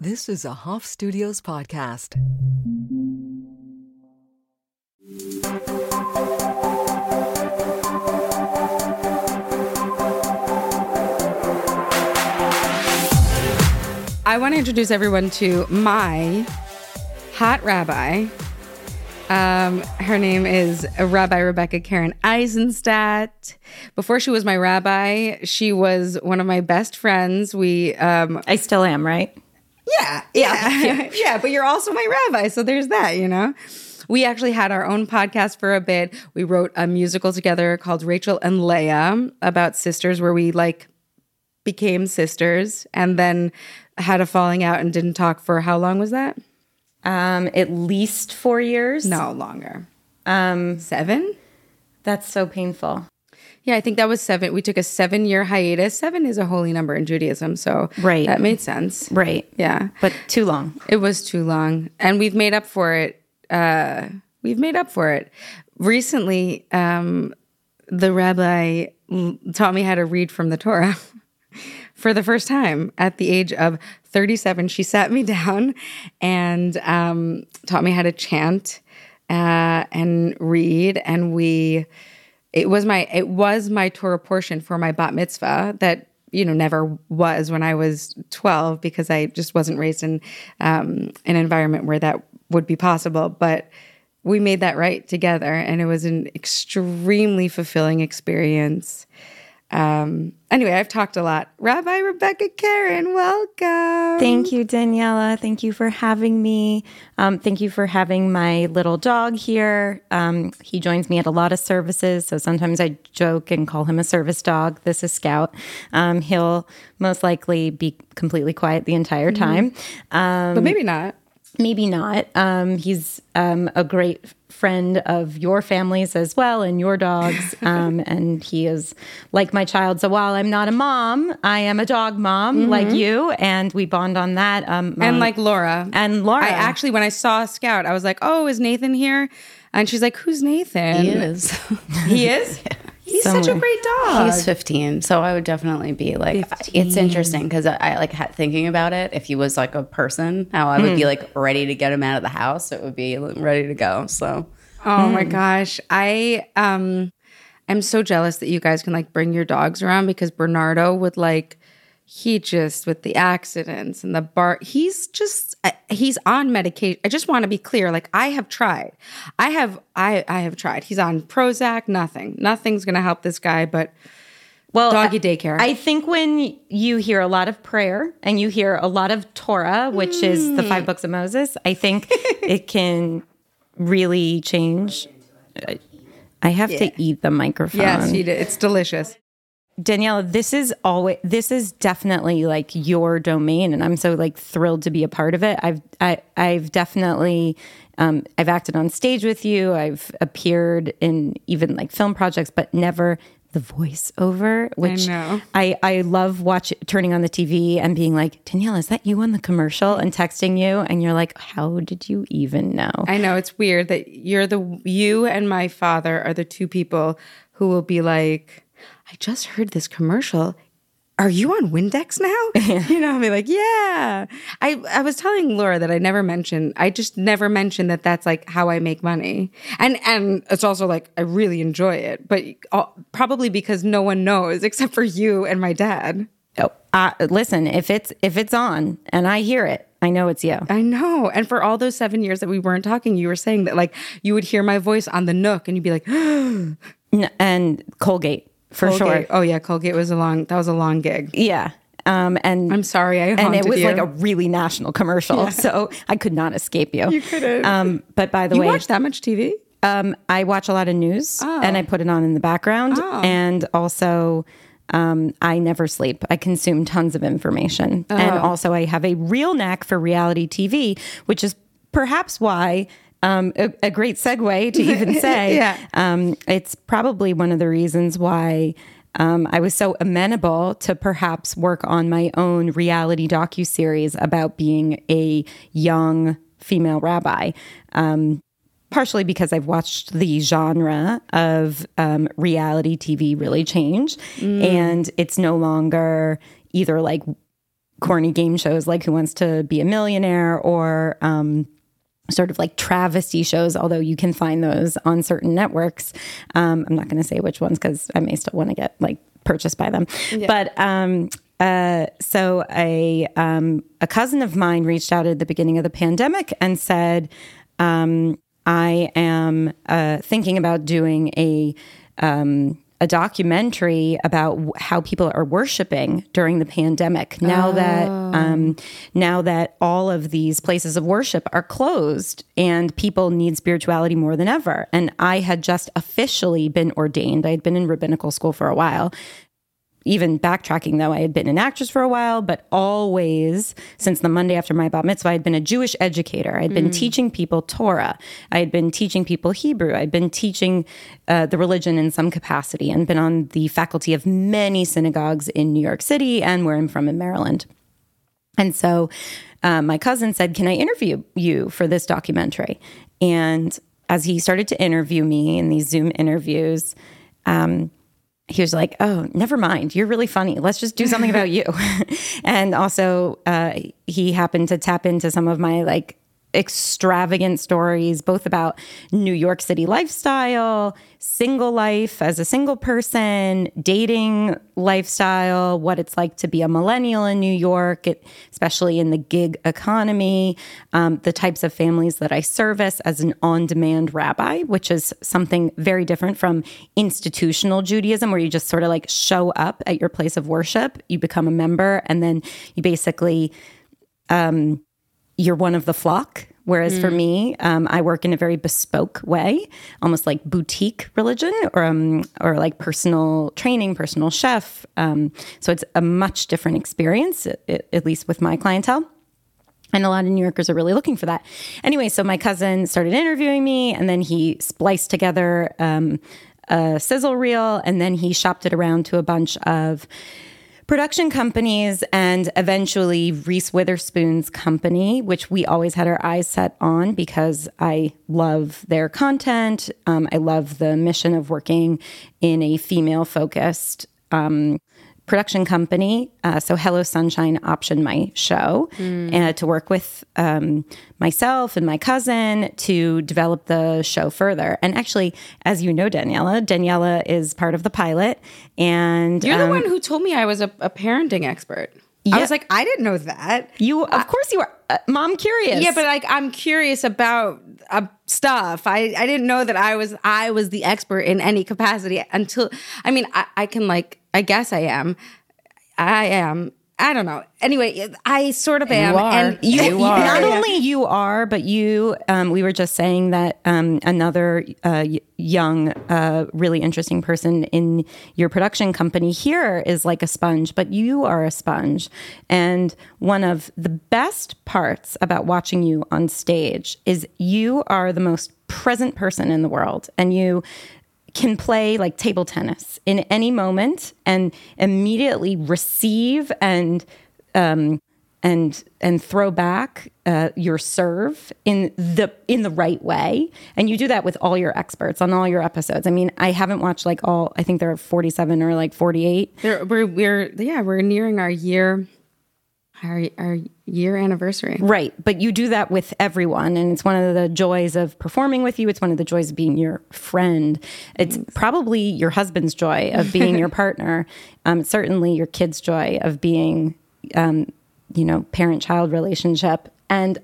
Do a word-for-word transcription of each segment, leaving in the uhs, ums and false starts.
This is a Hoff Studios podcast. I want to introduce everyone to my hot rabbi. Um, her name is Rabbi Rebecca Keren Eisenstadt. Before she was my rabbi, she was one of my best friends. We, um, I still am, right? Yeah, yeah, yeah, yeah, but you're also my rabbi, so there's that, you know? We actually had our own podcast for a bit. We wrote a musical together called Rachel and Leah about sisters, where we, like, became sisters and then had a falling out and didn't talk for how long was that? Um, at least four years. No, longer. Um, seven? That's so painful. Yeah, I think that was seven. We took a seven-year hiatus. Seven is a holy number in Judaism, so right. That made sense. Right. Yeah. But too long. It was too long. And we've made up for it. Uh, we've made up for it. Recently, um, the rabbi taught me how to read from the Torah for the first time. At the age of thirty-seven, she sat me down and um, taught me how to chant uh, and read, and we... It was my it was my Torah portion for my bat mitzvah that, you know, never was when I was twelve, because I just wasn't raised in um, an environment where that would be possible. But we made that right together, and it was an extremely fulfilling experience. Um, anyway, I've talked a lot. Rabbi Rebecca Keren, welcome. Thank you, Daniela. Thank you for having me. Um, thank you for having my little dog here. Um, he joins me at a lot of services, so sometimes I joke and call him a service dog. This is Scout. Um, he'll most likely be completely quiet the entire time. Mm-hmm. Um, but maybe not. Maybe not. Um, he's um, a great friend of your family's as well, and your dog's. Um, and he is like my child. So while I'm not a mom, I am a dog mom, mm-hmm. like you, and we bond on that. Um, and um, like Laura. And Laura. I actually, when I saw Scout, I was like, oh, is Nathan here? And she's like, who's Nathan? He is. He is? Yeah. He's Somewhere. Such a great dog. He's fifteen, so I would definitely be like, fifteen. It's interesting because I, I like had, thinking about it. If he was like a person, how I would mm. be like ready to get him out of the house, it would be ready to go. So, oh mm. my gosh, I um, I'm so jealous that you guys can like bring your dogs around, because Bernardo would like he just with the accidents and the bar. He's just uh, he's on medication. I just want to be clear. Like I have tried, I have. I, I have tried. He's on Prozac, nothing. Nothing's going to help this guy, but well, doggy daycare. I think when you hear a lot of prayer and you hear a lot of Torah, which mm. is the five books of Moses, I think it can really change. I have yeah. to eat the microphone. Yes, you did. It's delicious. Daniela, this is always, this is definitely like your domain, and I'm so like thrilled to be a part of it. I've, I, I've definitely, um, I've acted on stage with you. I've appeared in even like film projects, but never the voiceover, which I know. I, I love watch turning on the T V and being like, Daniela, is that you on the commercial? And texting you, and you're like, how did you even know? I know, it's weird that you're the, you and my father are the two people who will be like, I just heard this commercial. Are you on Windex now? Yeah. You know, I'll be like, yeah. I, I was telling Laura that I never mentioned, I just never mentioned that that's like how I make money. And and it's also like, I really enjoy it, but all, probably because no one knows except for you and my dad. Oh, uh, listen, if it's if it's on and I hear it, I know it's you. I know. And for all those seven years that we weren't talking, you were saying that like you would hear my voice on the Nook and you'd be like, and Colgate. For Colgate. Sure. Oh yeah, Colgate was a long. That was a long gig. Yeah. Um. And I'm sorry, I haunted you. And it was you. Like a really national commercial, yeah. So I could not escape you. You couldn't. Um. But by the you way, you watch that much T V? Um. I watch a lot of news, oh. and I put it on in the background, oh. and also, um, I never sleep. I consume tons of information, oh. and also I have a real knack for reality T V, which is perhaps why. Um, a, a great segue to even say, yeah. um, it's probably one of the reasons why um, I was so amenable to perhaps work on my own reality docuseries about being a young female rabbi. Um, partially because I've watched the genre of um, reality T V really change, mm. and it's no longer either like corny game shows like Who Wants to Be a Millionaire or um, sort of like travesty shows, although you can find those on certain networks. Um, I'm not going to say which ones because I may still want to get like purchased by them. Yeah. But um, uh, so a, um, a cousin of mine reached out at the beginning of the pandemic and said, um, I am uh, thinking about doing a um, a documentary about w- how people are worshiping during the pandemic. Now oh. that um, now that all of these places of worship are closed and people need spirituality more than ever. And I had just officially been ordained. I'd been in rabbinical school for a while. Even backtracking though, I had been an actress for a while, but always since the Monday after my bat mitzvah, I'd been a Jewish educator. I'd been mm. teaching people Torah. I had been teaching people Hebrew. I'd been teaching uh, the religion in some capacity and been on the faculty of many synagogues in New York City and where I'm from in Maryland. And so uh, my cousin said, can I interview you for this documentary? And as he started to interview me in these Zoom interviews, um, he was like, oh, never mind. You're really funny. Let's just do something about you. And also, uh, he happened to tap into some of my like extravagant stories, both about New York City lifestyle, single life as a single person, dating lifestyle, what it's like to be a millennial in New York, it, especially in the gig economy, um, the types of families that I service as an on-demand rabbi, which is something very different from institutional Judaism, where you just sort of like show up at your place of worship, you become a member, and then you basically... Um, you're one of the flock, whereas mm. for me, um, I work in a very bespoke way, almost like boutique religion or um, or like personal training, personal chef. Um, so it's a much different experience, at, at least with my clientele. And a lot of New Yorkers are really looking for that. Anyway, so my cousin started interviewing me, and then he spliced together um, a sizzle reel, and then he shopped it around to a bunch of production companies and eventually Reese Witherspoon's company, which we always had our eyes set on because I love their content. Um, I love the mission of working in a female-focused um, production company. Uh, so Hello Sunshine optioned my show mm. uh, to work with um, myself and my cousin to develop the show further. And actually, as you know, Daniela, Daniela is part of the pilot. And you're um, the one who told me I was a, a parenting expert. Yeah. I was like, I didn't know that. You, of I, course you are. Uh, Mom Curious. Yeah, but like I'm curious about uh, stuff. I, I didn't know that I was I was the expert in any capacity until, I mean, I, I can like, I guess I am. I am. I don't know. Anyway, I sort of am. You are. And you, you are. Not only you are, but you, um, we were just saying that um, another uh, young, uh, really interesting person in your production company here is like a sponge, but you are a sponge. And one of the best parts about watching you on stage is you are the most present person in the world. And you can play like table tennis in any moment and immediately receive and um, and and throw back uh, your serve in the in the right way. And you do that with all your experts on all your episodes. I mean, I haven't watched like all. I think there are forty-seven or like forty-eight. There, we're we're yeah, we're nearing our year. Our, our year anniversary. Right. But you do that with everyone. And it's one of the joys of performing with you. It's one of the joys of being your friend. It's Thanks. Probably your husband's joy of being your partner. Um, certainly your kid's joy of being, um, you know, parent-child relationship. And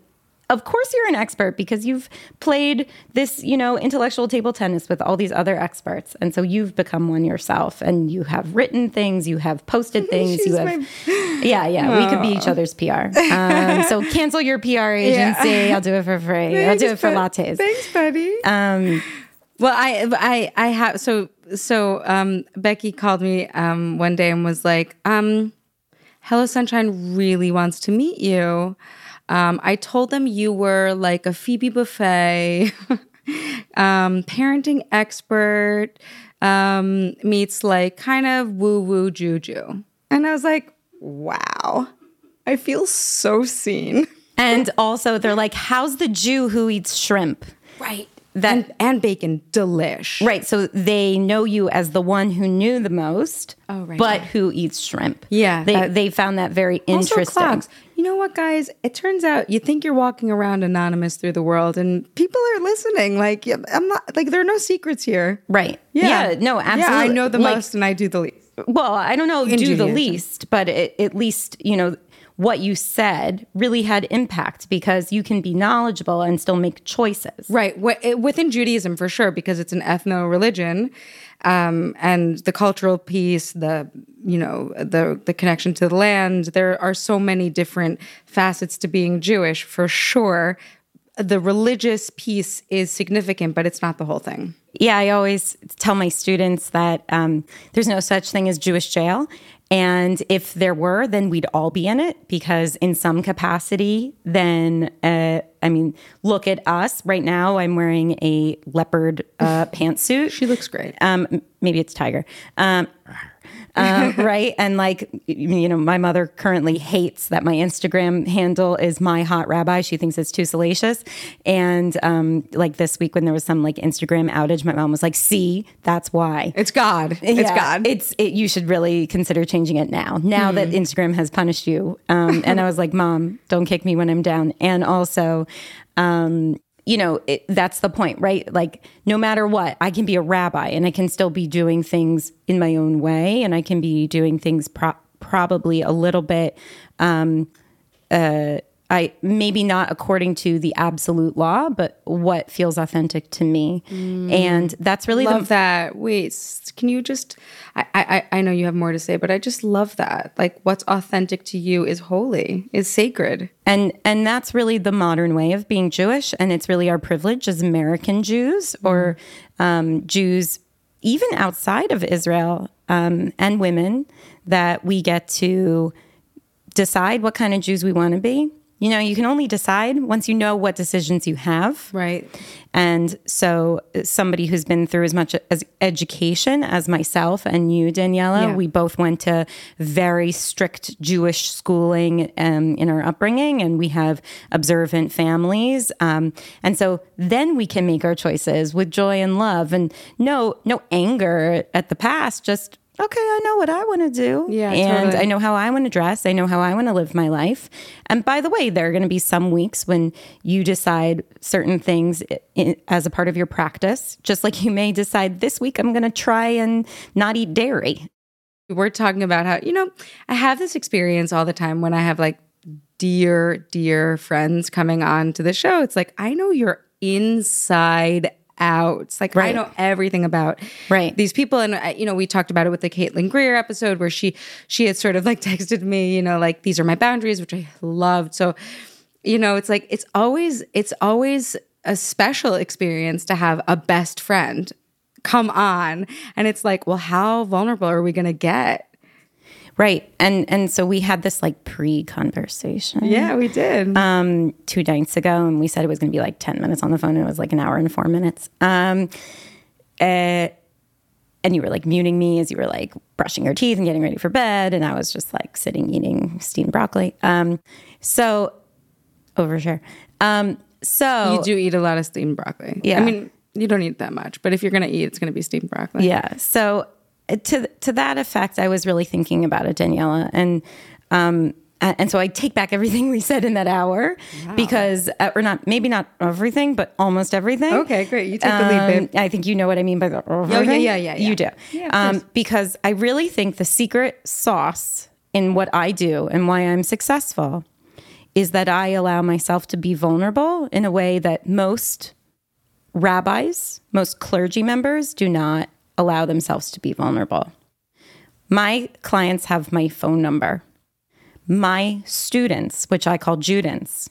of course you're an expert because you've played this, you know, intellectual table tennis with all these other experts. And so you've become one yourself and you have written things, you have posted things, you have, my... yeah, yeah, Aww. We could be each other's P R. Um, so cancel your P R agency. Yeah. I'll do it for free. Thanks, I'll do it for lattes. Thanks, buddy. Um, well, I, I, I have, so, so, um, Becky called me, um, one day and was like, um, Hello Sunshine really wants to meet you. Um, I told them you were like a Phoebe Buffay, um, parenting expert, um, meets like kind of woo-woo juju. And I was like, wow, I feel so seen. And also they're like, how's the Jew who eats shrimp? Right. that and, and bacon, delish. Right. So they know you as the one who knew the most, oh, right, but right. who eats shrimp. Yeah. They that, they found that very interesting. Also clogs. You know what, guys? It turns out you think you're walking around anonymous through the world, and people are listening. Like I'm not. Like there are no secrets here. Right. Yeah. yeah no. Absolutely. Yeah. I know the like, most, and I do the least. Well, I don't know, do the least, but it, at least you know. What you said really had impact because you can be knowledgeable and still make choices. Right. Within Judaism, for sure, because it's an ethno-religion, um, and the cultural piece, the, you know, the, the connection to the land, there are so many different facets to being Jewish, for sure. The religious piece is significant, but it's not the whole thing. Yeah, I always tell my students that um, there's no such thing as Jewish jail. And if there were, then we'd all be in it because in some capacity, then, uh, I mean, look at us right now. I'm wearing a leopard uh, pantsuit. She looks great. Um, maybe it's tiger. Um, uh, right. And like, you know, my mother currently hates that my Instagram handle is My Hot Rabbi. She thinks it's too salacious. And um, like this week when there was some like Instagram outage, my mom was like, see, that's why. It's God. Yeah, it's God. It's it, you should really consider changing it now, now mm. that Instagram has punished you. Um, and I was like, Mom, don't kick me when I'm down. And also, um, you know, it, that's the point, right? Like, no matter what, I can be a rabbi and I can still be doing things in my own way. And I can be doing things pro- probably a little bit, um, uh, I maybe not according to the absolute law, but what feels authentic to me. Mm. And that's really love the, that. Wait, can you just, I, I, I know you have more to say, but I just love that. Like what's authentic to you is holy, is sacred. And and that's really the modern way of being Jewish. And it's really our privilege as American Jews or um, Jews even outside of Israel um, and women that we get to decide what kind of Jews we want to be. You know, you can only decide once you know what decisions you have. Right. And so somebody who's been through as much as education as myself and you, Daniela, yeah. we both went to very strict Jewish schooling um, in our upbringing, and we have observant families. Um, and so then we can make our choices with joy and love and no, no anger at the past, just okay, I know what I want to do. Yeah, and totally. I know how I want to dress. I know how I want to live my life. And by the way, there are going to be some weeks when you decide certain things in, as a part of your practice, just like you may decide this week, I'm going to try and not eat dairy. We're talking about how, you know, I have this experience all the time when I have like dear, dear friends coming on to the show. It's like, I know you're inside out. It's like, right. I know everything about right. these people. And, you know, we talked about it with the Caitlin Greer episode where she, she had sort of like texted me, you know, like these are my boundaries, which I loved. So, you know, it's like, it's always, it's always a special experience to have a best friend come on. And it's like, well, how vulnerable are we going to get? Right. And and so we had this like pre-conversation. Yeah, we did. Um, two nights ago, and we said it was going to be like ten minutes on the phone, and it was like an hour and four minutes. Um, uh, and you were like muting me as you were like brushing your teeth and getting ready for bed, and I was just like sitting eating steamed broccoli. Um, so, overshare. Um, so... You do eat a lot of steamed broccoli. Yeah. I mean, you don't eat that much, but if you're going to eat, it's going to be steamed broccoli. Yeah, so... To to that effect, I was really thinking about it, Daniela, and um, and so I take back everything we said in that hour wow. because, uh, or not, maybe not everything, but almost everything. Okay, great, you take um, the lead, babe. I think you know what I mean by the everything. Oh, yeah, yeah, yeah, yeah. You do, yeah, um, because I really think the secret sauce in what I do and why I'm successful is that I allow myself to be vulnerable in a way that most rabbis, most clergy members, do not allow themselves to be vulnerable. My clients have my phone number. My students, which I call Judents,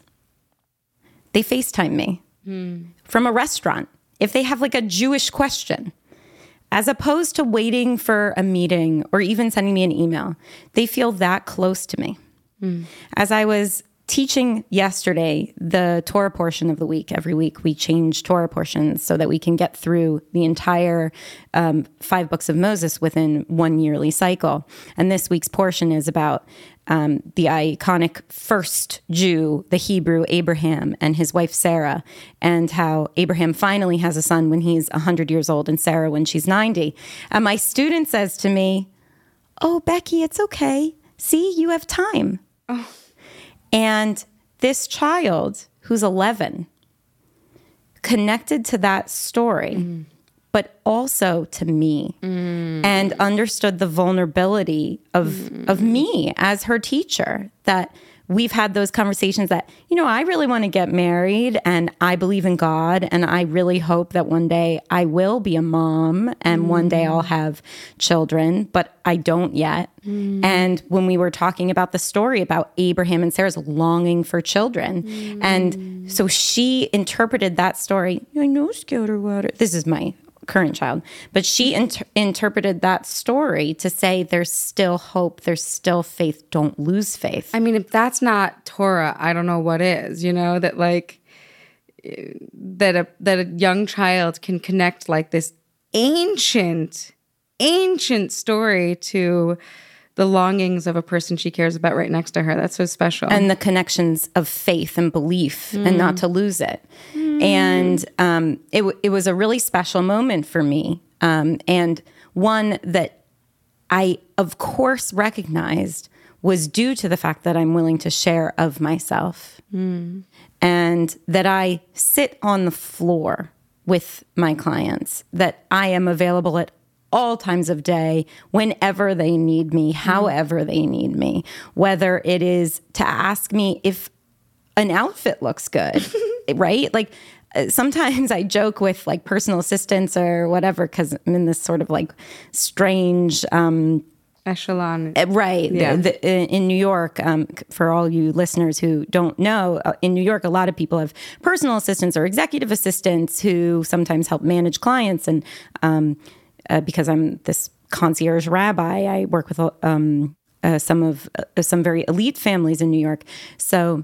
they FaceTime me mm. from a restaurant if they have like a Jewish question. As opposed to waiting for a meeting or even sending me an email, they feel that close to me. Mm. As I was teaching yesterday the Torah portion of the week. Every week we change Torah portions so that we can get through the entire um, five books of Moses within one yearly cycle. And this week's portion is about um, the iconic first Jew, the Hebrew Abraham, and his wife Sarah, and how Abraham finally has a son when he's one hundred years old and Sarah when she's ninety. And my student says to me, "Oh, Becky, it's okay. See, you have time." Oh. And this child, who's eleven, connected to that story, mm. but also to me, mm. and understood the vulnerability of, mm. of me as her teacher, that we've had those conversations that, you know, I really want to get married, and I believe in God, and I really hope that one day I will be a mom, and mm. one day I'll have children, but I don't yet. Mm. And when we were talking about the story about Abraham and Sarah's longing for children, mm. and so she interpreted that story, I know Scouter Water, this is my current child, but she inter- interpreted that story to say there's still hope, there's still faith, don't lose faith. I mean, if that's not Torah, I don't know what is, you know, that like, that a, that a young child can connect like this ancient, ancient story to the longings of a person she cares about right next to her. That's so special. And the connections of faith and belief, mm. and not to lose it. Mm. And um, it, w- it was a really special moment for me. Um, and one that I, of course, recognized was due to the fact that I'm willing to share of myself, mm. and that I sit on the floor with my clients, that I am available at all times of day, whenever they need me, however they need me, whether it is to ask me if an outfit looks good, right? Like sometimes I joke with like personal assistants or whatever, because I'm in this sort of like strange um, echelon. Right. Yeah. The, the, in New York, um, for all you listeners who don't know, uh, in New York, a lot of people have personal assistants or executive assistants who sometimes help manage clients, and um Uh, because I'm this concierge rabbi, I work with um, uh, some of uh, some very elite families in New York. So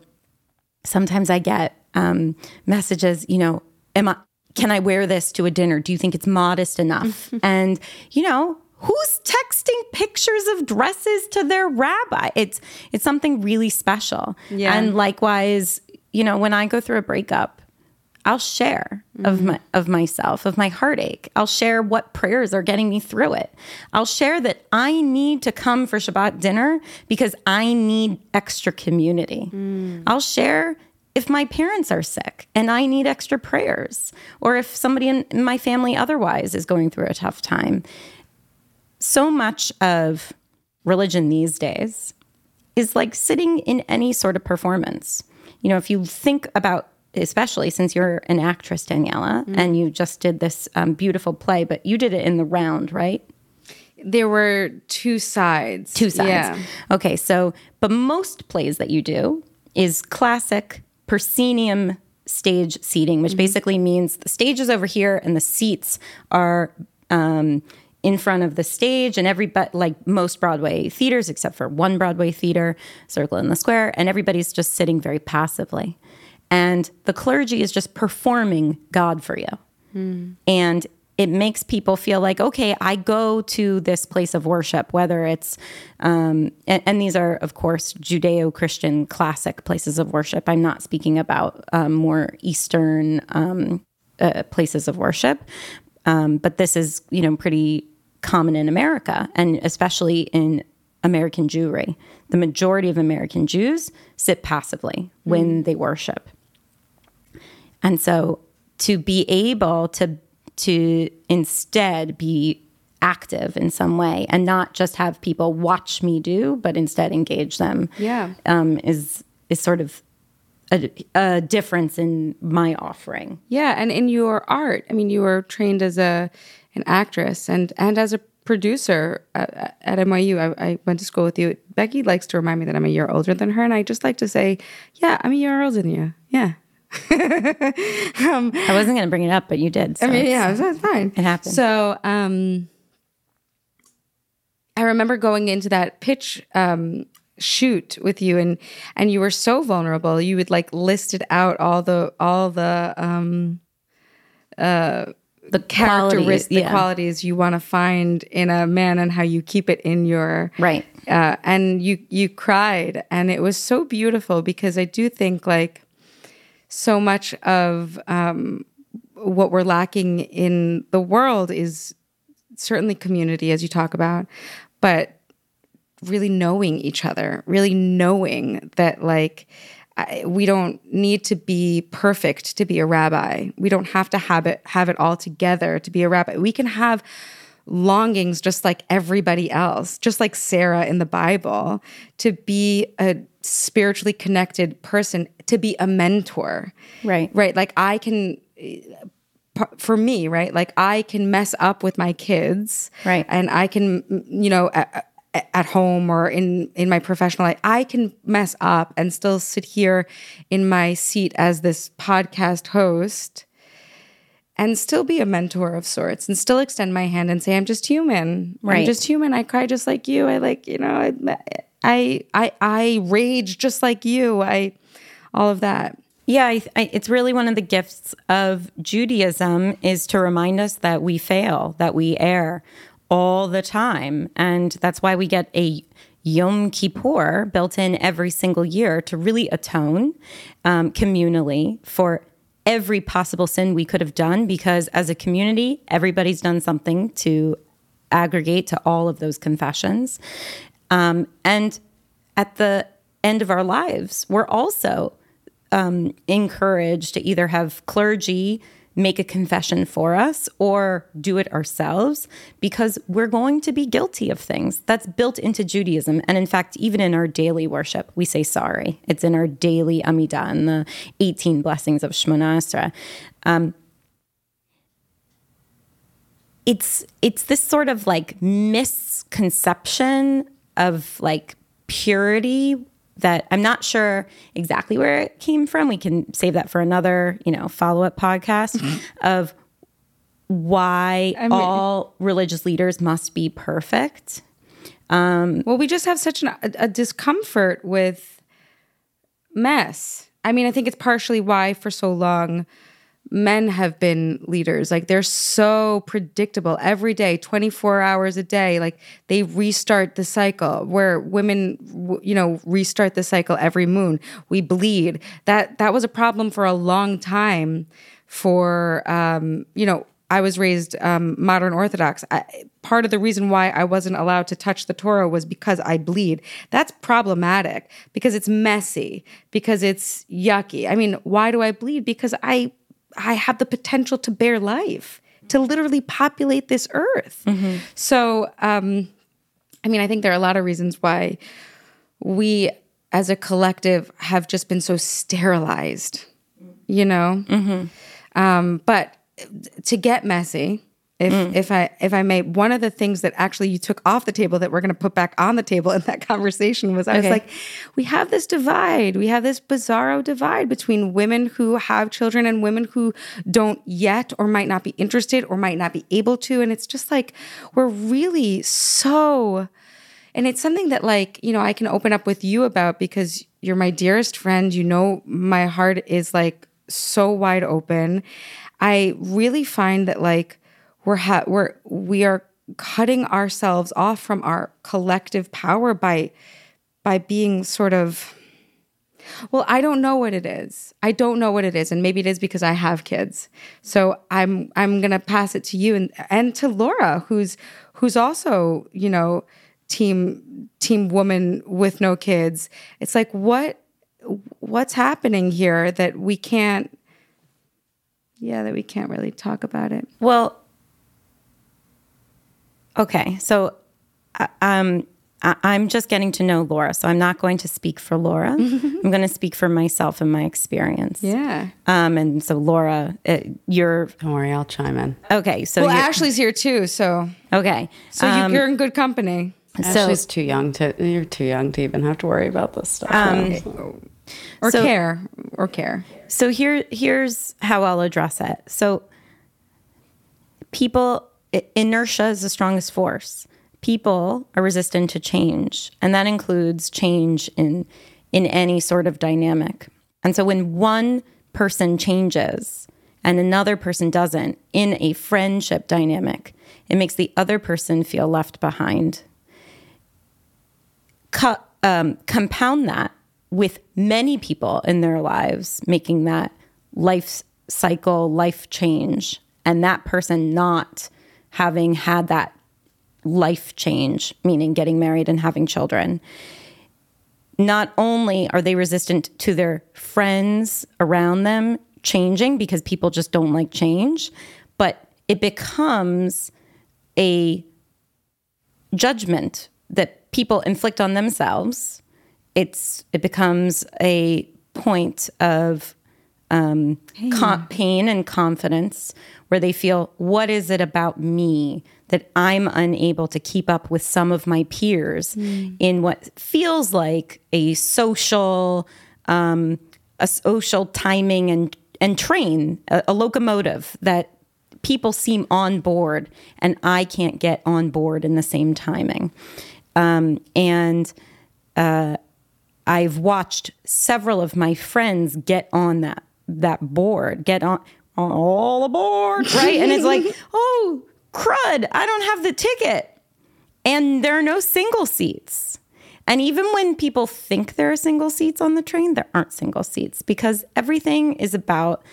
sometimes I get um, messages, you know, am I? Can I wear this to a dinner? Do you think it's modest enough? And you know, who's texting pictures of dresses to their rabbi? It's it's something really special. Yeah. And likewise, you know, when I go through a breakup, I'll share mm-hmm. of my of myself, of my heartache. I'll share what prayers are getting me through it. I'll share that I need to come for Shabbat dinner because I need extra community. Mm. I'll share if my parents are sick and I need extra prayers, or if somebody in my family otherwise is going through a tough time. So much of religion these days is like sitting in any sort of performance. You know, if you think about, especially since you're an actress, Daniela, mm. and you just did this um, beautiful play, but you did it in the round, right? There were two sides. Two sides. Yeah. Okay, so, but most plays that you do is classic proscenium stage seating, which mm-hmm. basically means the stage is over here and the seats are um, in front of the stage, and every, but like most Broadway theaters, except for one Broadway theater, Circle in the Square, and everybody's just sitting very passively. And the clergy is just performing God for you. Mm. And it makes people feel like, okay, I go to this place of worship, whether it's, um, and, and these are, of course, Judeo-Christian classic places of worship. I'm not speaking about um, more Eastern um, uh, places of worship. Um, but this is, you know, pretty common in America, and especially in American Jewry. The majority of American Jews sit passively mm. when they worship. And so to be able to to instead be active in some way and not just have people watch me do, but instead engage them, yeah. um, is is sort of a, a difference in my offering. Yeah, and in your art. I mean, you were trained as a an actress and, and as a producer at, at N Y U. I, I went to school with you. Becky likes to remind me that I'm a year older than her, and I just like to say, yeah, I'm a year older than you. Yeah. um, I wasn't going to bring it up, but you did. So I mean, yeah, it's, it's fine. It happened. So um, I remember going into that pitch um, shoot with you, and and you were so vulnerable. You would like listed out all the all the um uh the characteristics, the yeah. qualities you want to find in a man, and how you keep it in your right. Uh, and you you cried, and it was so beautiful, because I do think like so much of um, what we're lacking in the world is certainly community, as you talk about, but really knowing each other, really knowing that like I, we don't need to be perfect to be a rabbi. We don't have to have it, have it all together to be a rabbi. We can have longings just like everybody else, just like Sarah in the Bible, to be a spiritually connected person, to be a mentor. Right. Right. Like I can... For me, right? Like I can mess up with my kids, right? And I can, you know, at, at home or in, in my professional life, I can mess up and still sit here in my seat as this podcast host and still be a mentor of sorts, and still extend my hand and say, I'm just human. Right. I'm just human. I cry just like you. I like, you know, I, I, I, I rage just like you. I, all of that. Yeah, I, I, it's really one of the gifts of Judaism is to remind us that we fail, that we err all the time. And that's why we get a Yom Kippur built in every single year to really atone um, communally for every possible sin we could have done, because as a community, everybody's done something to aggregate to all of those confessions. Um, and at the end of our lives, we're also... Um, encouraged to either have clergy make a confession for us or do it ourselves, because we're going to be guilty of things. That's built into Judaism. And in fact, even in our daily worship, we say sorry. It's in our daily Amidah and the eighteen blessings of Shmoneh Esra. Um, it's, it's this sort of like misconception of like purity that I'm not sure exactly where it came from. We can save that for another, you know, follow-up podcast mm-hmm. of why I mean, all religious leaders must be perfect. Um, well, we just have such an, a, a discomfort with mess. I mean, I think it's partially why for so long men have been leaders. Like they're so predictable every day, twenty-four hours a day. Like they restart the cycle, where women, you know, restart the cycle every moon. We bleed. That that was a problem for a long time. For um, you know, I was raised um, modern Orthodox. I, part of the reason why I wasn't allowed to touch the Torah was because I bleed. That's problematic because it's messy, because it's yucky. I mean, why do I bleed? Because I I have the potential to bear life, to literally populate this earth. Mm-hmm. So, um, I mean, I think there are a lot of reasons why we as a collective have just been so sterilized, you know? Mm-hmm. Um, but to get messy, if, mm. if I, if I may, one of the things that actually you took off the table that we're going to put back on the table in that conversation was I okay. was like, we have this divide. We have this bizarro divide between women who have children and women who don't yet, or might not be interested, or might not be able to. And it's just like, we're really so, and it's something that like, you know, I can open up with you about because you're my dearest friend. You know, my heart is like so wide open. I really find that like, We're ha- we're we are cutting ourselves off from our collective power by by being sort of, well, I don't know what it is. I don't know what it is, and maybe it is because I have kids. So I'm I'm gonna pass it to you and and to Laura, who's who's also, you know, team team woman with no kids. It's like what what's happening here that we can't, yeah, that we can't really talk about it. Well. Okay, so um, I'm just getting to know Laura, so I'm not going to speak for Laura. I'm going to speak for myself and my experience. Yeah. Um, and so Laura, uh, you're... Don't worry, I'll chime in. Okay, so... Well, Ashley's here too, so... Okay. So um, you're in good company. Ashley's so, too young to... You're too young to even have to worry about this stuff. Um, so. Or so, care, or care. So here, here's how I'll address it. So people... Inertia is the strongest force. people are resistant to change, and that includes change in in any sort of dynamic. And so when one person changes and another person doesn't in a friendship dynamic, it makes the other person feel left behind. Co- um, compound that with many people in their lives making that life cycle, life change, and that person not having had that life change, meaning getting married and having children. Not only are they resistant to their friends around them changing because people just don't like change, but it becomes a judgment that people inflict on themselves. It's it becomes a point of um, hey. com- pain and confidence where they feel, what is it about me that I'm unable to keep up with some of my peers mm. in what feels like a social, um, a social timing and, and train, a, a locomotive that people seem on board and I can't get on board in the same timing. Um, and uh, I've watched several of my friends get on that, that board, get on, on all aboard, right? And it's like, oh, crud, I don't have the ticket. And there are no single seats. And even when people think there are single seats on the train, there aren't single seats because everything is about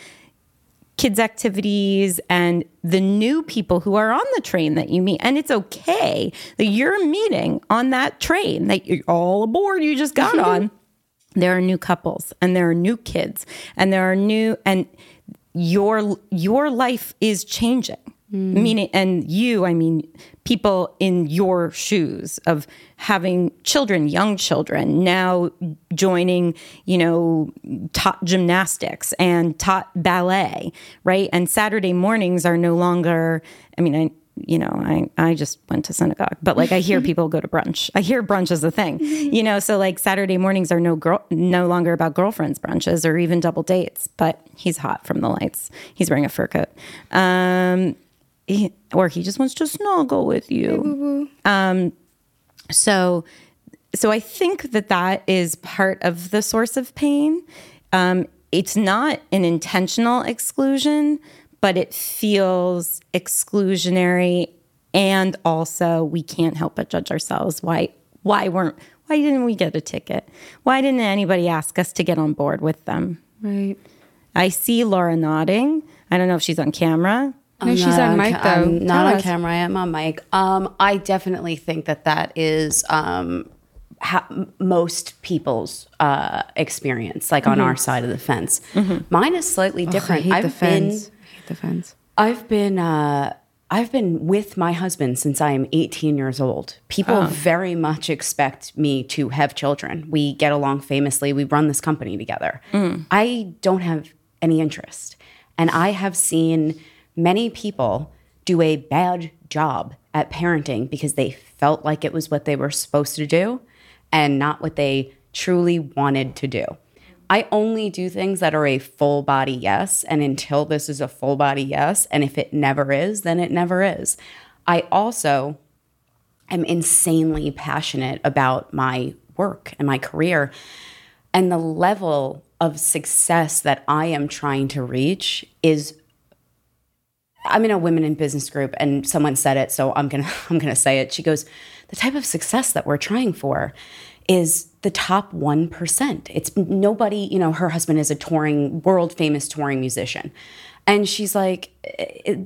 kids' activities and the new people who are on the train that you meet. And it's okay that you're meeting on that train that you're all aboard, you just got on. There are new couples and there are new kids and there are new, and your your life is changing. Mm. Meaning, and you, I mean, people in your shoes of having children, young children, now joining, you know, taught gymnastics and taught ballet, right? And Saturday mornings are no longer, I mean, I, you know, I, I just went to synagogue, but like I hear people go to brunch. I hear brunch is a thing, you know, so like Saturday mornings are no girl, no longer about girlfriends brunches or even double dates, but he's hot from the lights. He's wearing a fur coat. Um, He, or he just wants to snuggle with you. Um, so, so I think that that is part of the source of pain. Um, it's not an intentional exclusion, but it feels exclusionary. And also, we can't help but judge ourselves. Why? Why weren't? Why didn't we get a ticket? Why didn't anybody ask us to get on board with them? Right. I see Laura nodding. I don't know if she's on camera. No, I'm she's on mic, ca- though. I'm not on camera. I'm on mic. Um, I definitely think that that is um, ha- most people's uh, experience, like mm-hmm. on our side of the fence. Mm-hmm. Mine is slightly different. Oh, I hate I've the fence. Been, I hate the fence. I've been, uh, I've been with my husband since I am eighteen years old. People oh. very much expect me to have children. We get along famously. We run this company together. Mm. I don't have any interest. And I have seen many people do a bad job at parenting because they felt like it was what they were supposed to do and not what they truly wanted to do. I only do things that are a full body yes, and until this is a full body yes, and if it never is, then it never is. I also am insanely passionate about my work and my career and the level of success that I am trying to reach is I'm in a women in business group and someone said it, so I'm gonna I'm gonna say it. She goes, the type of success that we're trying for is the top one percent. It's nobody, you know, her husband is a touring, world famous touring musician. And she's like,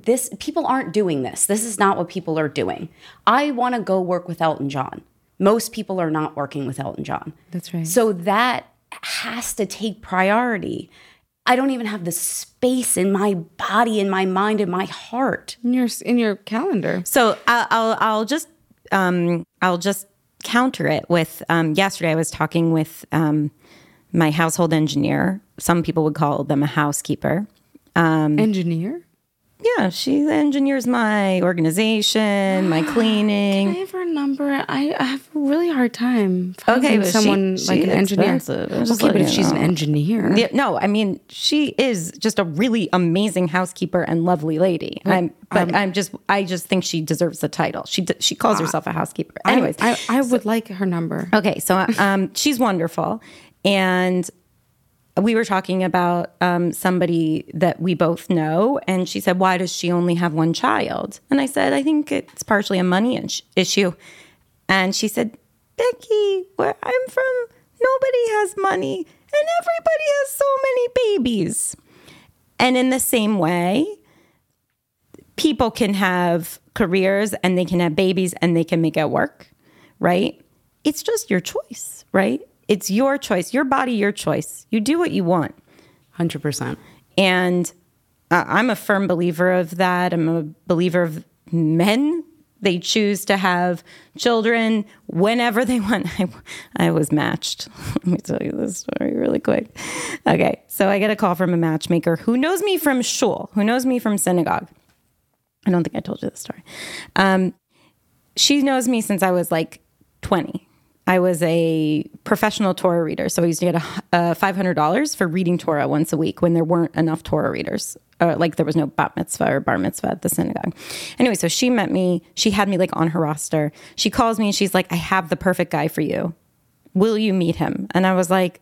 this people aren't doing this. This is not what people are doing. I wanna go work with Elton John. Most people are not working with Elton John. That's right. So that has to take priority. I don't even have the space in my body, in my mind, in my heart, in your in your calendar. So I'll I'll, I'll just um, I'll just counter it with um, yesterday I was talking with um, my household engineer. Some people would call them a housekeeper. Um, engineer? Yeah, she engineers my organization, my cleaning. Can I have her number? I, I have a really hard time finding okay, someone she, like she an engineer. Okay, but if she's an engineer. Yeah, no, I mean, she is just a really amazing housekeeper and lovely lady. Well, I'm, but um, I'm just, I just think she deserves the title. She she calls uh, herself a housekeeper. Anyways, I, I, I would so, like her number. Okay, so um, she's wonderful, and. We were talking about um, somebody that we both know, and she said, why does she only have one child? And I said, I think it's partially a money is- issue. And she said, Becky, where I'm from, nobody has money, and everybody has so many babies. And in the same way, people can have careers, and they can have babies, and they can make it work, right? It's just your choice, right? It's your choice, your body, your choice. You do what you want. one hundred percent. And uh, I'm a firm believer of that. I'm a believer of men. They choose to have children whenever they want. I, I was matched. Let me tell you this story really quick. Okay, so I get a call from a matchmaker who knows me from shul, who knows me from synagogue. I don't think I told you this story. Um, she knows me since I was like twenty. I was a professional Torah reader, so I used to get a, uh, five hundred dollars for reading Torah once a week when there weren't enough Torah readers. Uh, like there was no bat mitzvah or bar mitzvah at the synagogue. Anyway, so she met me. She had me like on her roster. She calls me and she's like, I have the perfect guy for you. Will you meet him? And I was like,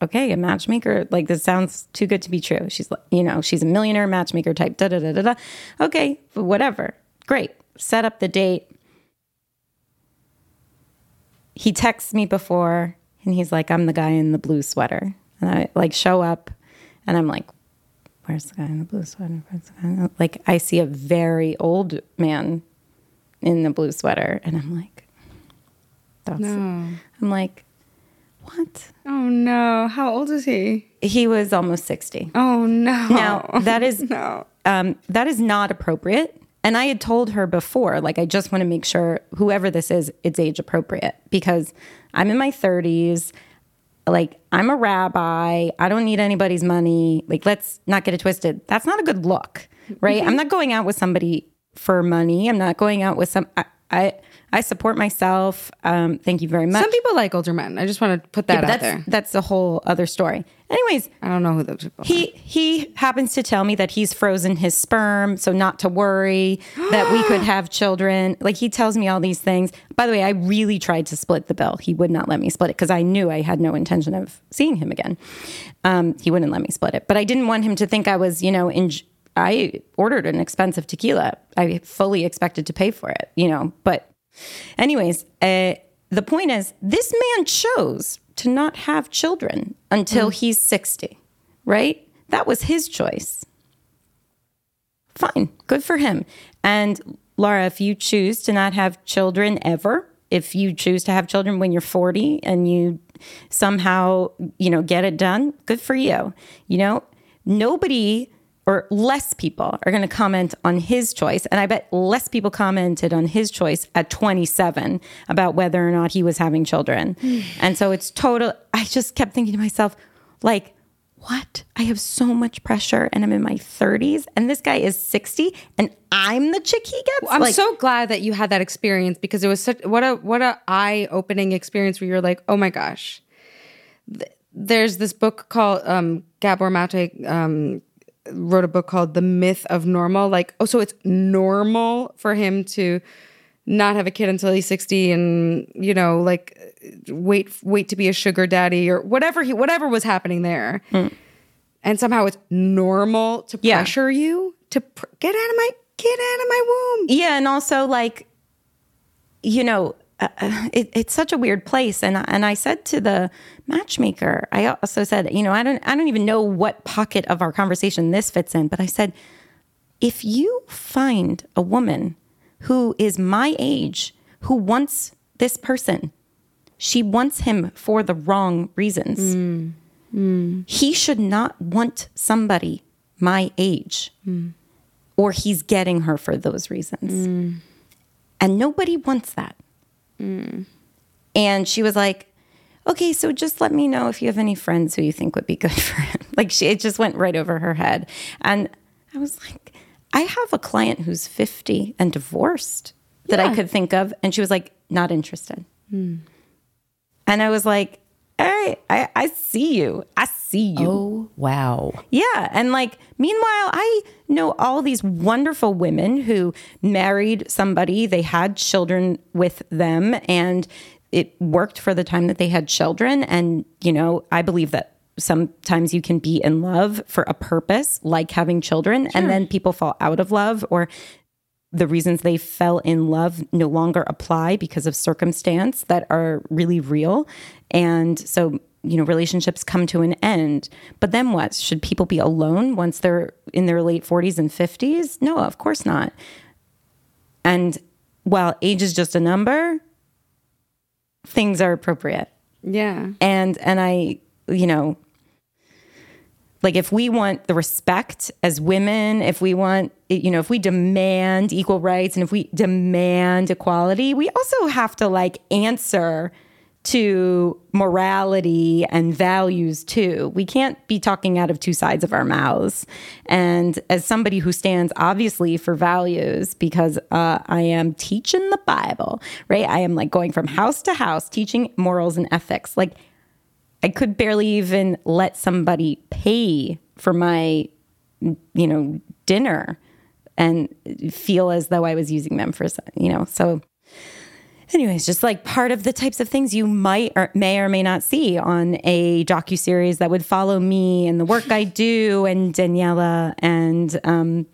okay, a matchmaker. Like this sounds too good to be true. She's like, you know, she's a millionaire matchmaker type, da-da-da-da-da. Okay, whatever. Great. Set up the date. He texts me before, and he's like, I'm the guy in the blue sweater. And I, like, show up, and I'm like, where's the guy in the blue sweater? Where's the guy in the... Like, I see a very old man in the blue sweater, and I'm like, that's... No. I'm like, what? Oh, no. How old is he? He was almost sixty. Oh, no. Now, that is, no. um, that is not appropriate. And I had told her before, like, I just want to make sure whoever this is, it's age appropriate, because I'm in my thirties. Like, I'm a rabbi. I don't need anybody's money. Like, let's not get it twisted. That's not a good look, right? Mm-hmm. I'm not going out with somebody for money. I'm not going out with some... I, I, I support myself. Um, thank you very much. Some people like older men. I just want to put that yeah, out that's, there. That's a whole other story. Anyways. I don't know who those people he, are. He happens to tell me that he's frozen his sperm, so not to worry, that we could have children. Like, he tells me all these things. By the way, I really tried to split the bill. He would not let me split it because I knew I had no intention of seeing him again. Um, he wouldn't let me split it. But I didn't want him to think I was, you know, in... I ordered an expensive tequila. I fully expected to pay for it, you know. But anyways, uh, the point is, this man chose to not have children until mm. he's sixty, right? That was his choice. Fine. Good for him. And Laura, if you choose to not have children ever, if you choose to have children when you're forty and you somehow, you know, get it done, good for you. You know, nobody... or less people are going to comment on his choice. And I bet less people commented on his choice at twenty-seven about whether or not he was having children. And so it's total... I just kept thinking to myself, like, what? I have so much pressure, and I'm in my thirties, and this guy is sixty, and I'm the chick he gets. Well, I'm like, so glad that you had that experience, because it was such... What a what a eye-opening experience where you're like, oh my gosh. Th- there's this book called um, Gabor Mate... Um, wrote a book called The Myth of Normal. Like, oh, so it's normal for him to not have a kid until he's sixty and, you know, like wait, wait to be a sugar daddy or whatever he, whatever was happening there. Mm. And somehow it's normal to yeah. pressure you to pr- get out of my, get out of my womb. Yeah. And also, like, you know, uh, it, it's such a weird place. And, and I said to the matchmaker, I also said, you know, I don't, I don't even know what pocket of our conversation this fits in, but I said, if you find a woman who is my age, who wants this person, she wants him for the wrong reasons. Mm. Mm. He should not want somebody my age, mm. or he's getting her for those reasons. Mm. And nobody wants that. Mm. And she was like, okay, so just let me know if you have any friends who you think would be good for him. Like, she, it just went right over her head. And I was like, I have a client who's fifty and divorced that yeah. I could think of. And she was like, not interested. Mm. And I was like, hey, I, I see you. I see you. Oh, wow. Yeah. And like, meanwhile, I know all these wonderful women who married somebody, they had children with them, and it worked for the time that they had children. And, you know, I believe that sometimes you can be in love for a purpose, like having children, sure. and then people fall out of love, or the reasons they fell in love no longer apply because of circumstance that are really real. And so, you know, relationships come to an end. But then what? Should people be alone once they're in their late forties and fifties? No, of course not. And while age is just a number, things are appropriate. Yeah. And, and I, you know, like if we want the respect as women, if we want, you know, if we demand equal rights and if we demand equality, we also have to like answer to morality and values too. We can't be talking out of two sides of our mouths. And as somebody who stands obviously for values, because uh, I am teaching the Bible, right? I am like going from house to house, teaching morals and ethics. Like, I could barely even let somebody pay for my, you know, dinner and feel as though I was using them for, you know. So anyways, just like part of the types of things you might or may or may not see on a docuseries that would follow me and the work I do and Daniela and, um,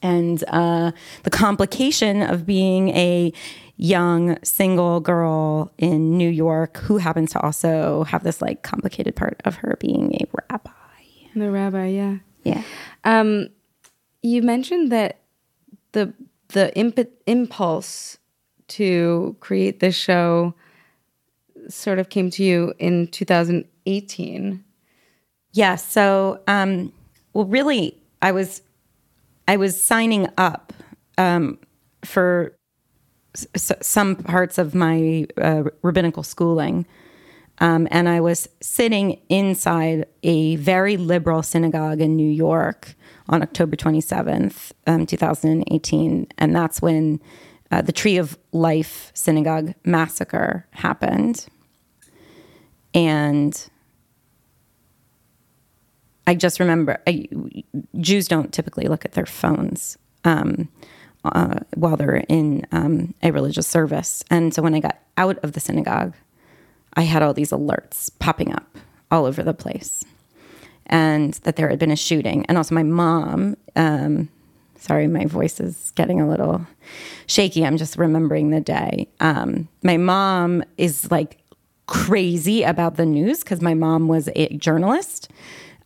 and uh, the complication of being a young single girl in New York who happens to also have this like complicated part of her being a rabbi. The rabbi, yeah. Yeah. Um, you mentioned that the the imp- impulse to create this show sort of came to you in two thousand eighteen. Yeah, so um, well really I was I was signing up um, for S- some parts of my uh, rabbinical schooling. Um, and I was sitting inside a very liberal synagogue in New York on October twenty-seventh, um, two thousand eighteen. And that's when uh, the Tree of Life synagogue massacre happened. And I just remember, I, Jews don't typically look at their phones. Um Uh, while they're in um, a religious service. And so when I got out of the synagogue, I had all these alerts popping up all over the place, and that there had been a shooting. And also my mom, um, sorry, my voice is getting a little shaky. I'm just remembering the day. Um, my mom is like crazy about the news because my mom was a journalist.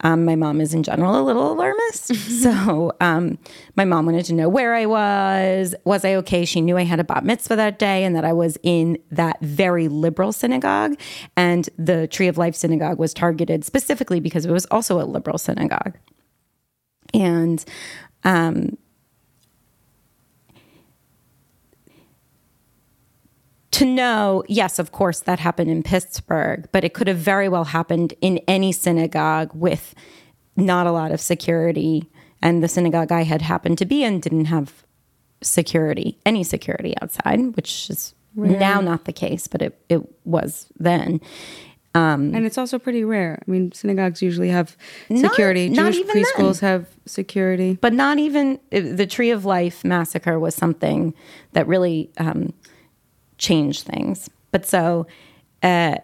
Um, my mom is in general a little alarmist. So um, my mom wanted to know where I was. Was I okay? She knew I had a bat mitzvah that day and that I was in that very liberal synagogue. And the Tree of Life synagogue was targeted specifically because it was also a liberal synagogue. And um, to know, yes, of course, that happened in Pittsburgh, but it could have very well happened in any synagogue with not a lot of security. And the synagogue I had happened to be in didn't have security, any security outside, which is rare. Now not the case, but it, it was then. Um, and it's also pretty rare. I mean, synagogues usually have security. Not, Jewish not even preschools then. Have security. But not even the Tree of Life massacre was something that really... Um, change things. But so uh,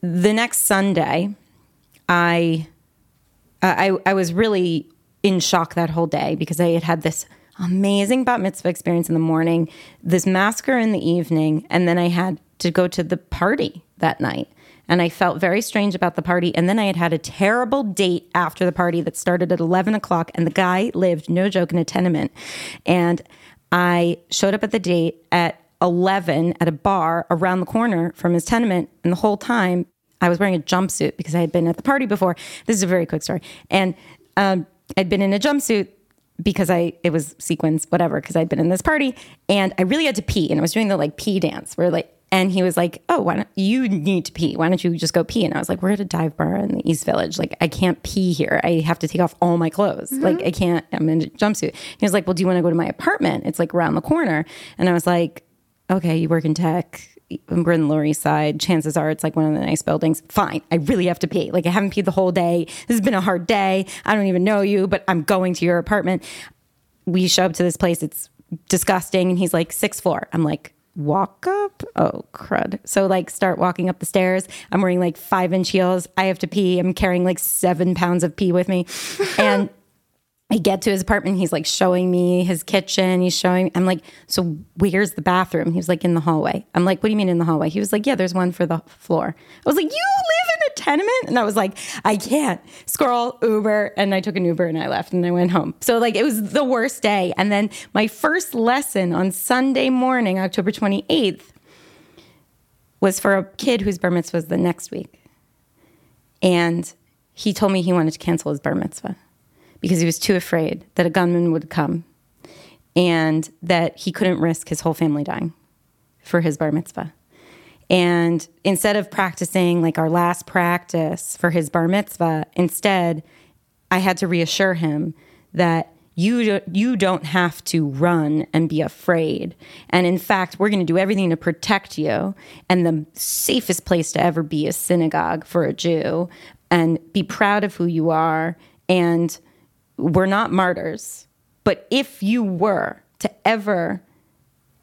the next Sunday, I, uh, I I was really in shock that whole day because I had had this amazing bat mitzvah experience in the morning, this massacre in the evening, and then I had to go to the party that night. And I felt very strange about the party. And then I had had a terrible date after the party that started at eleven o'clock, and the guy lived, no joke, in a tenement. And I showed up at the date at eleven at a bar around the corner from his tenement. And the whole time I was wearing a jumpsuit because I had been at the party before. This is a very quick story. And um, I'd been in a jumpsuit because I, it was sequins, whatever, because I'd been in this party and I really had to pee. And I was doing the like pee dance where like And he was like, oh, why don't you need to pee? Why don't you just go pee? And I was like, we're at a dive bar in the East Village. Like, I can't pee here. I have to take off all my clothes. Mm-hmm. Like, I can't, I'm in a jumpsuit. He was like, well, do you want to go to my apartment? It's like around the corner. And I was like, okay, you work in tech. We're in the Lower East Side. Chances are it's like one of the nice buildings. Fine. I really have to pee. Like, I haven't peed the whole day. This has been a hard day. I don't even know you, but I'm going to your apartment. We show up to this place. It's disgusting. And he's like, sixth floor. I'm like, walk up? Oh, crud. So like start walking up the stairs. I'm wearing like five inch heels. I have to pee. I'm carrying like seven pounds of pee with me. And I get to his apartment. He's like showing me his kitchen. He's showing, I'm like, so where's the bathroom? He was like, in the hallway. I'm like, what do you mean in the hallway? He was like, yeah, there's one for the floor. I was like, you live in a tenement? And I was like, I can't. Scroll, Uber. And I took an Uber and I left and I went home. So like, it was the worst day. And then my first lesson on Sunday morning, October twenty-eighth, was for a kid whose bar mitzvah was the next week. And he told me he wanted to cancel his bar mitzvah, because he was too afraid that a gunman would come and that he couldn't risk his whole family dying for his bar mitzvah. And instead of practicing like our last practice for his bar mitzvah, instead I had to reassure him that you, you don't have to run and be afraid. And in fact, we're going to do everything to protect you. And the safest place to ever be is synagogue for a Jew, and be proud of who you are. And we're not martyrs, but if you were to ever,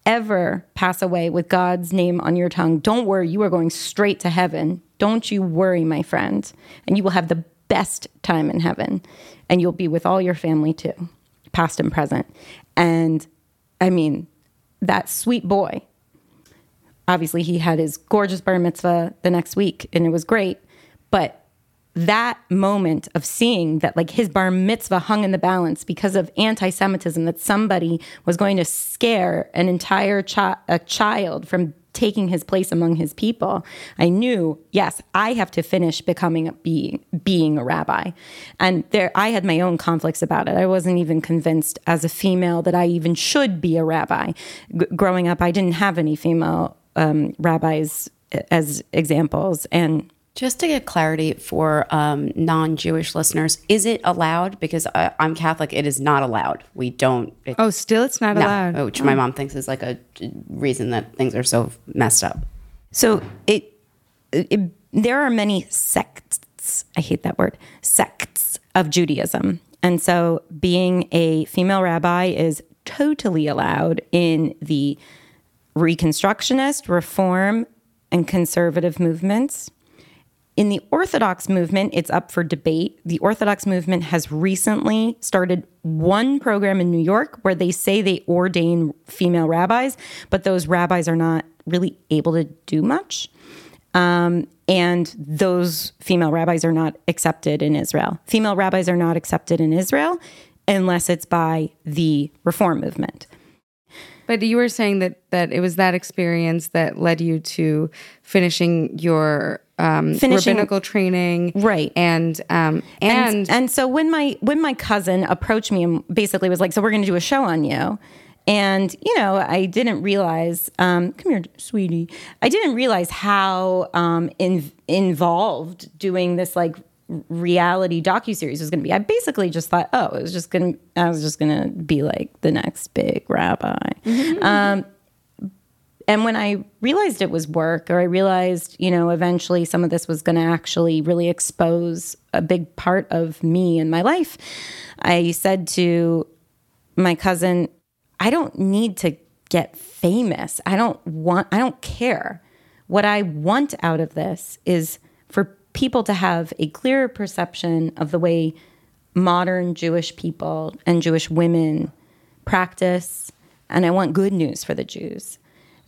ever pass away with God's name on your tongue, don't worry, you are going straight to heaven. Don't you worry, my friend. And you will have the best time in heaven. And you'll be with all your family too, past and present. And I mean, that sweet boy, obviously he had his gorgeous bar mitzvah the next week and it was great, but that moment of seeing that like his bar mitzvah hung in the balance because of anti-Semitism, that somebody was going to scare an entire chi- a child from taking his place among his people, I knew, yes, I have to finish becoming a being, being a rabbi. And there, I had my own conflicts about it. I wasn't even convinced as a female that I even should be a rabbi. G- growing up, I didn't have any female um, rabbis as examples. And just to get clarity for um, non-Jewish listeners, is it allowed? Because I, I'm Catholic, it is not allowed. We don't. It, oh, still it's not no, allowed. Which oh. my mom thinks is like a reason that things are so messed up. So it, it there are many sects, I hate that word, sects of Judaism. And so being a female rabbi is totally allowed in the Reconstructionist, Reform, and Conservative movements. In the Orthodox movement, it's up for debate. The Orthodox movement has recently started one program in New York where they say they ordain female rabbis, but those rabbis are not really able to do much. Um, and those female rabbis are not accepted in Israel. Female rabbis are not accepted in Israel unless it's by the Reform movement. But you were saying that that it was that experience that led you to finishing your um, finishing, rabbinical training, right? And, um, and and and so when my when my cousin approached me and basically was like, "So we're going to do a show on you," and you know, I didn't realize, um, come here, sweetie, I didn't realize how um, in, involved doing this like reality docuseries was going to be. I basically just thought, oh, it was just going to, I was just going to be like the next big rabbi. Mm-hmm. Um, and when I realized it was work, or I realized, you know, eventually some of this was going to actually really expose a big part of me and my life, I said to my cousin, I don't need to get famous. I don't want, I don't care. What I want out of this is for people to have a clearer perception of the way modern Jewish people and Jewish women practice. And I want good news for the Jews.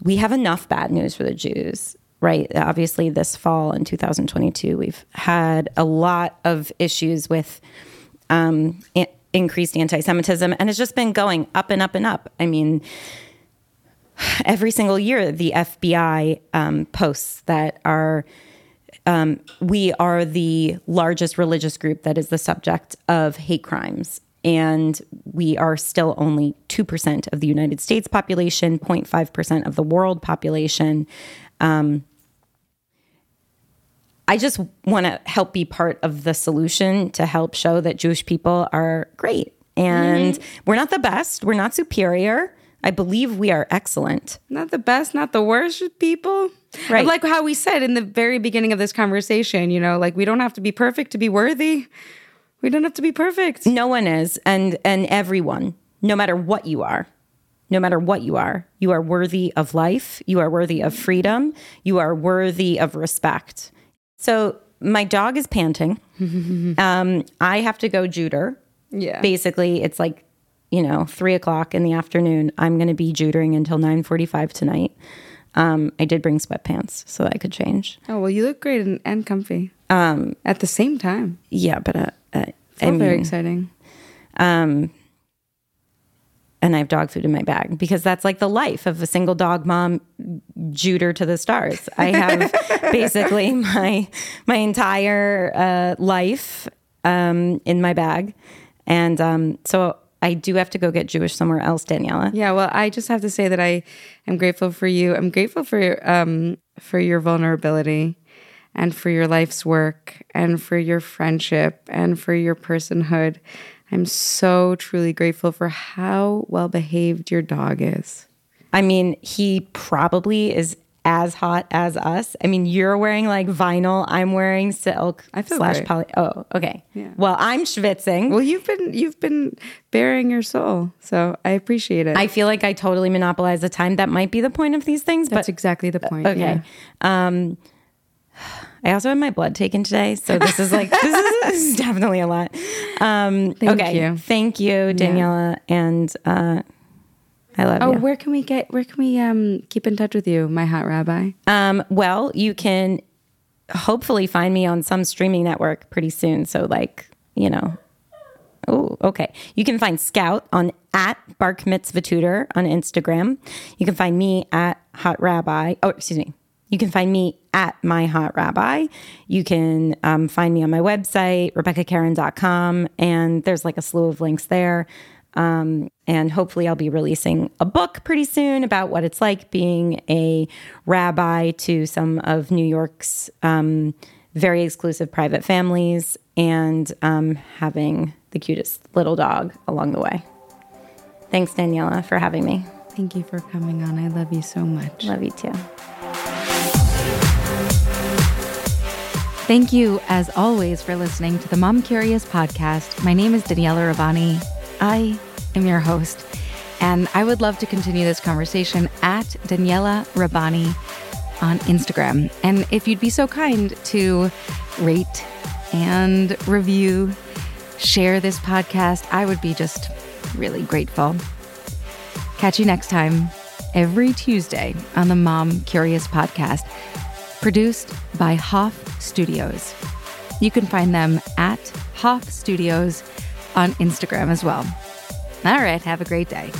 We have enough bad news for the Jews, right? Obviously, this fall in two thousand twenty-two, we've had a lot of issues with um, a- increased anti-Semitism, and it's just been going up and up and up. I mean, every single year, the F B I um, posts that are Um, we are the largest religious group that is the subject of hate crimes, and we are still only two percent of the United States population, zero point five percent of the world population. Um, I just want to help be part of the solution to help show that Jewish people are great. And mm-hmm. we're not the best. We're not superior. I believe we are excellent. Not the best, not the worst people. Right. Like how we said in the very beginning of this conversation, you know, like we don't have to be perfect to be worthy. We don't have to be perfect. No one is. And and everyone, no matter what you are, no matter what you are, you are worthy of life. You are worthy of freedom. You are worthy of respect. So my dog is panting. um, I have to go juder. Yeah. Basically, it's like, you know, three o'clock in the afternoon. I'm going to be jutering until nine forty-five tonight. Um, I did bring sweatpants so that I could change. Oh, well, you look great and, and comfy um, at the same time. Yeah, but uh, uh, it's I mean, very exciting. Um, and I have dog food in my bag because that's like the life of a single dog mom, juder to the stars. I have basically my my entire uh, life um, in my bag, and um, so. I do have to go get Jewish somewhere else, Daniela. Yeah, well, I just have to say that I am grateful for you. I'm grateful for um, for your vulnerability and for your life's work and for your friendship and for your personhood. I'm so truly grateful for how well-behaved your dog is. I mean, he probably is as hot as us. I mean, you're wearing like vinyl. I'm wearing silk I feel slash great. Poly. Oh, okay. Yeah. Well, I'm schwitzing. Well, you've been you've been bearing your soul, so I appreciate it. I feel like I totally monopolize the time. That might be the point of these things. That's but, exactly the point. Okay. Yeah. Um, I also had my blood taken today, so this is like this is, this is definitely a lot. Um, Thank okay. you. Thank you, Daniela, yeah. and. Uh, I love oh, you. Oh, where can we get, where can we um, keep in touch with you, My Hot Rabbi? Um, well, you can hopefully find me on some streaming network pretty soon. So like, you know, oh, okay. You can find Scout on at Bark Mitzvah Tutor on Instagram. You can find me at Hot Rabbi. Oh, excuse me. You can find me at My Hot Rabbi. You can um, find me on my website, Rebecca Keren dot com. And there's like a slew of links there. Um, and hopefully I'll be releasing a book pretty soon about what it's like being a rabbi to some of New York's um, very exclusive private families and um, having the cutest little dog along the way. Thanks, Daniela, for having me. Thank you for coming on. I love you so much. Love you too. Thank you, as always, for listening to the Mom Curious podcast. My name is Daniela Rabani. I am your host, and I would love to continue this conversation at Daniela Rabani on Instagram. And if you'd be so kind to rate and review, share this podcast, I would be just really grateful. Catch you next time, every Tuesday on the Mom Curious podcast, produced by Hoff Studios. You can find them at Hoff Studios on Instagram as well. All right, have a great day.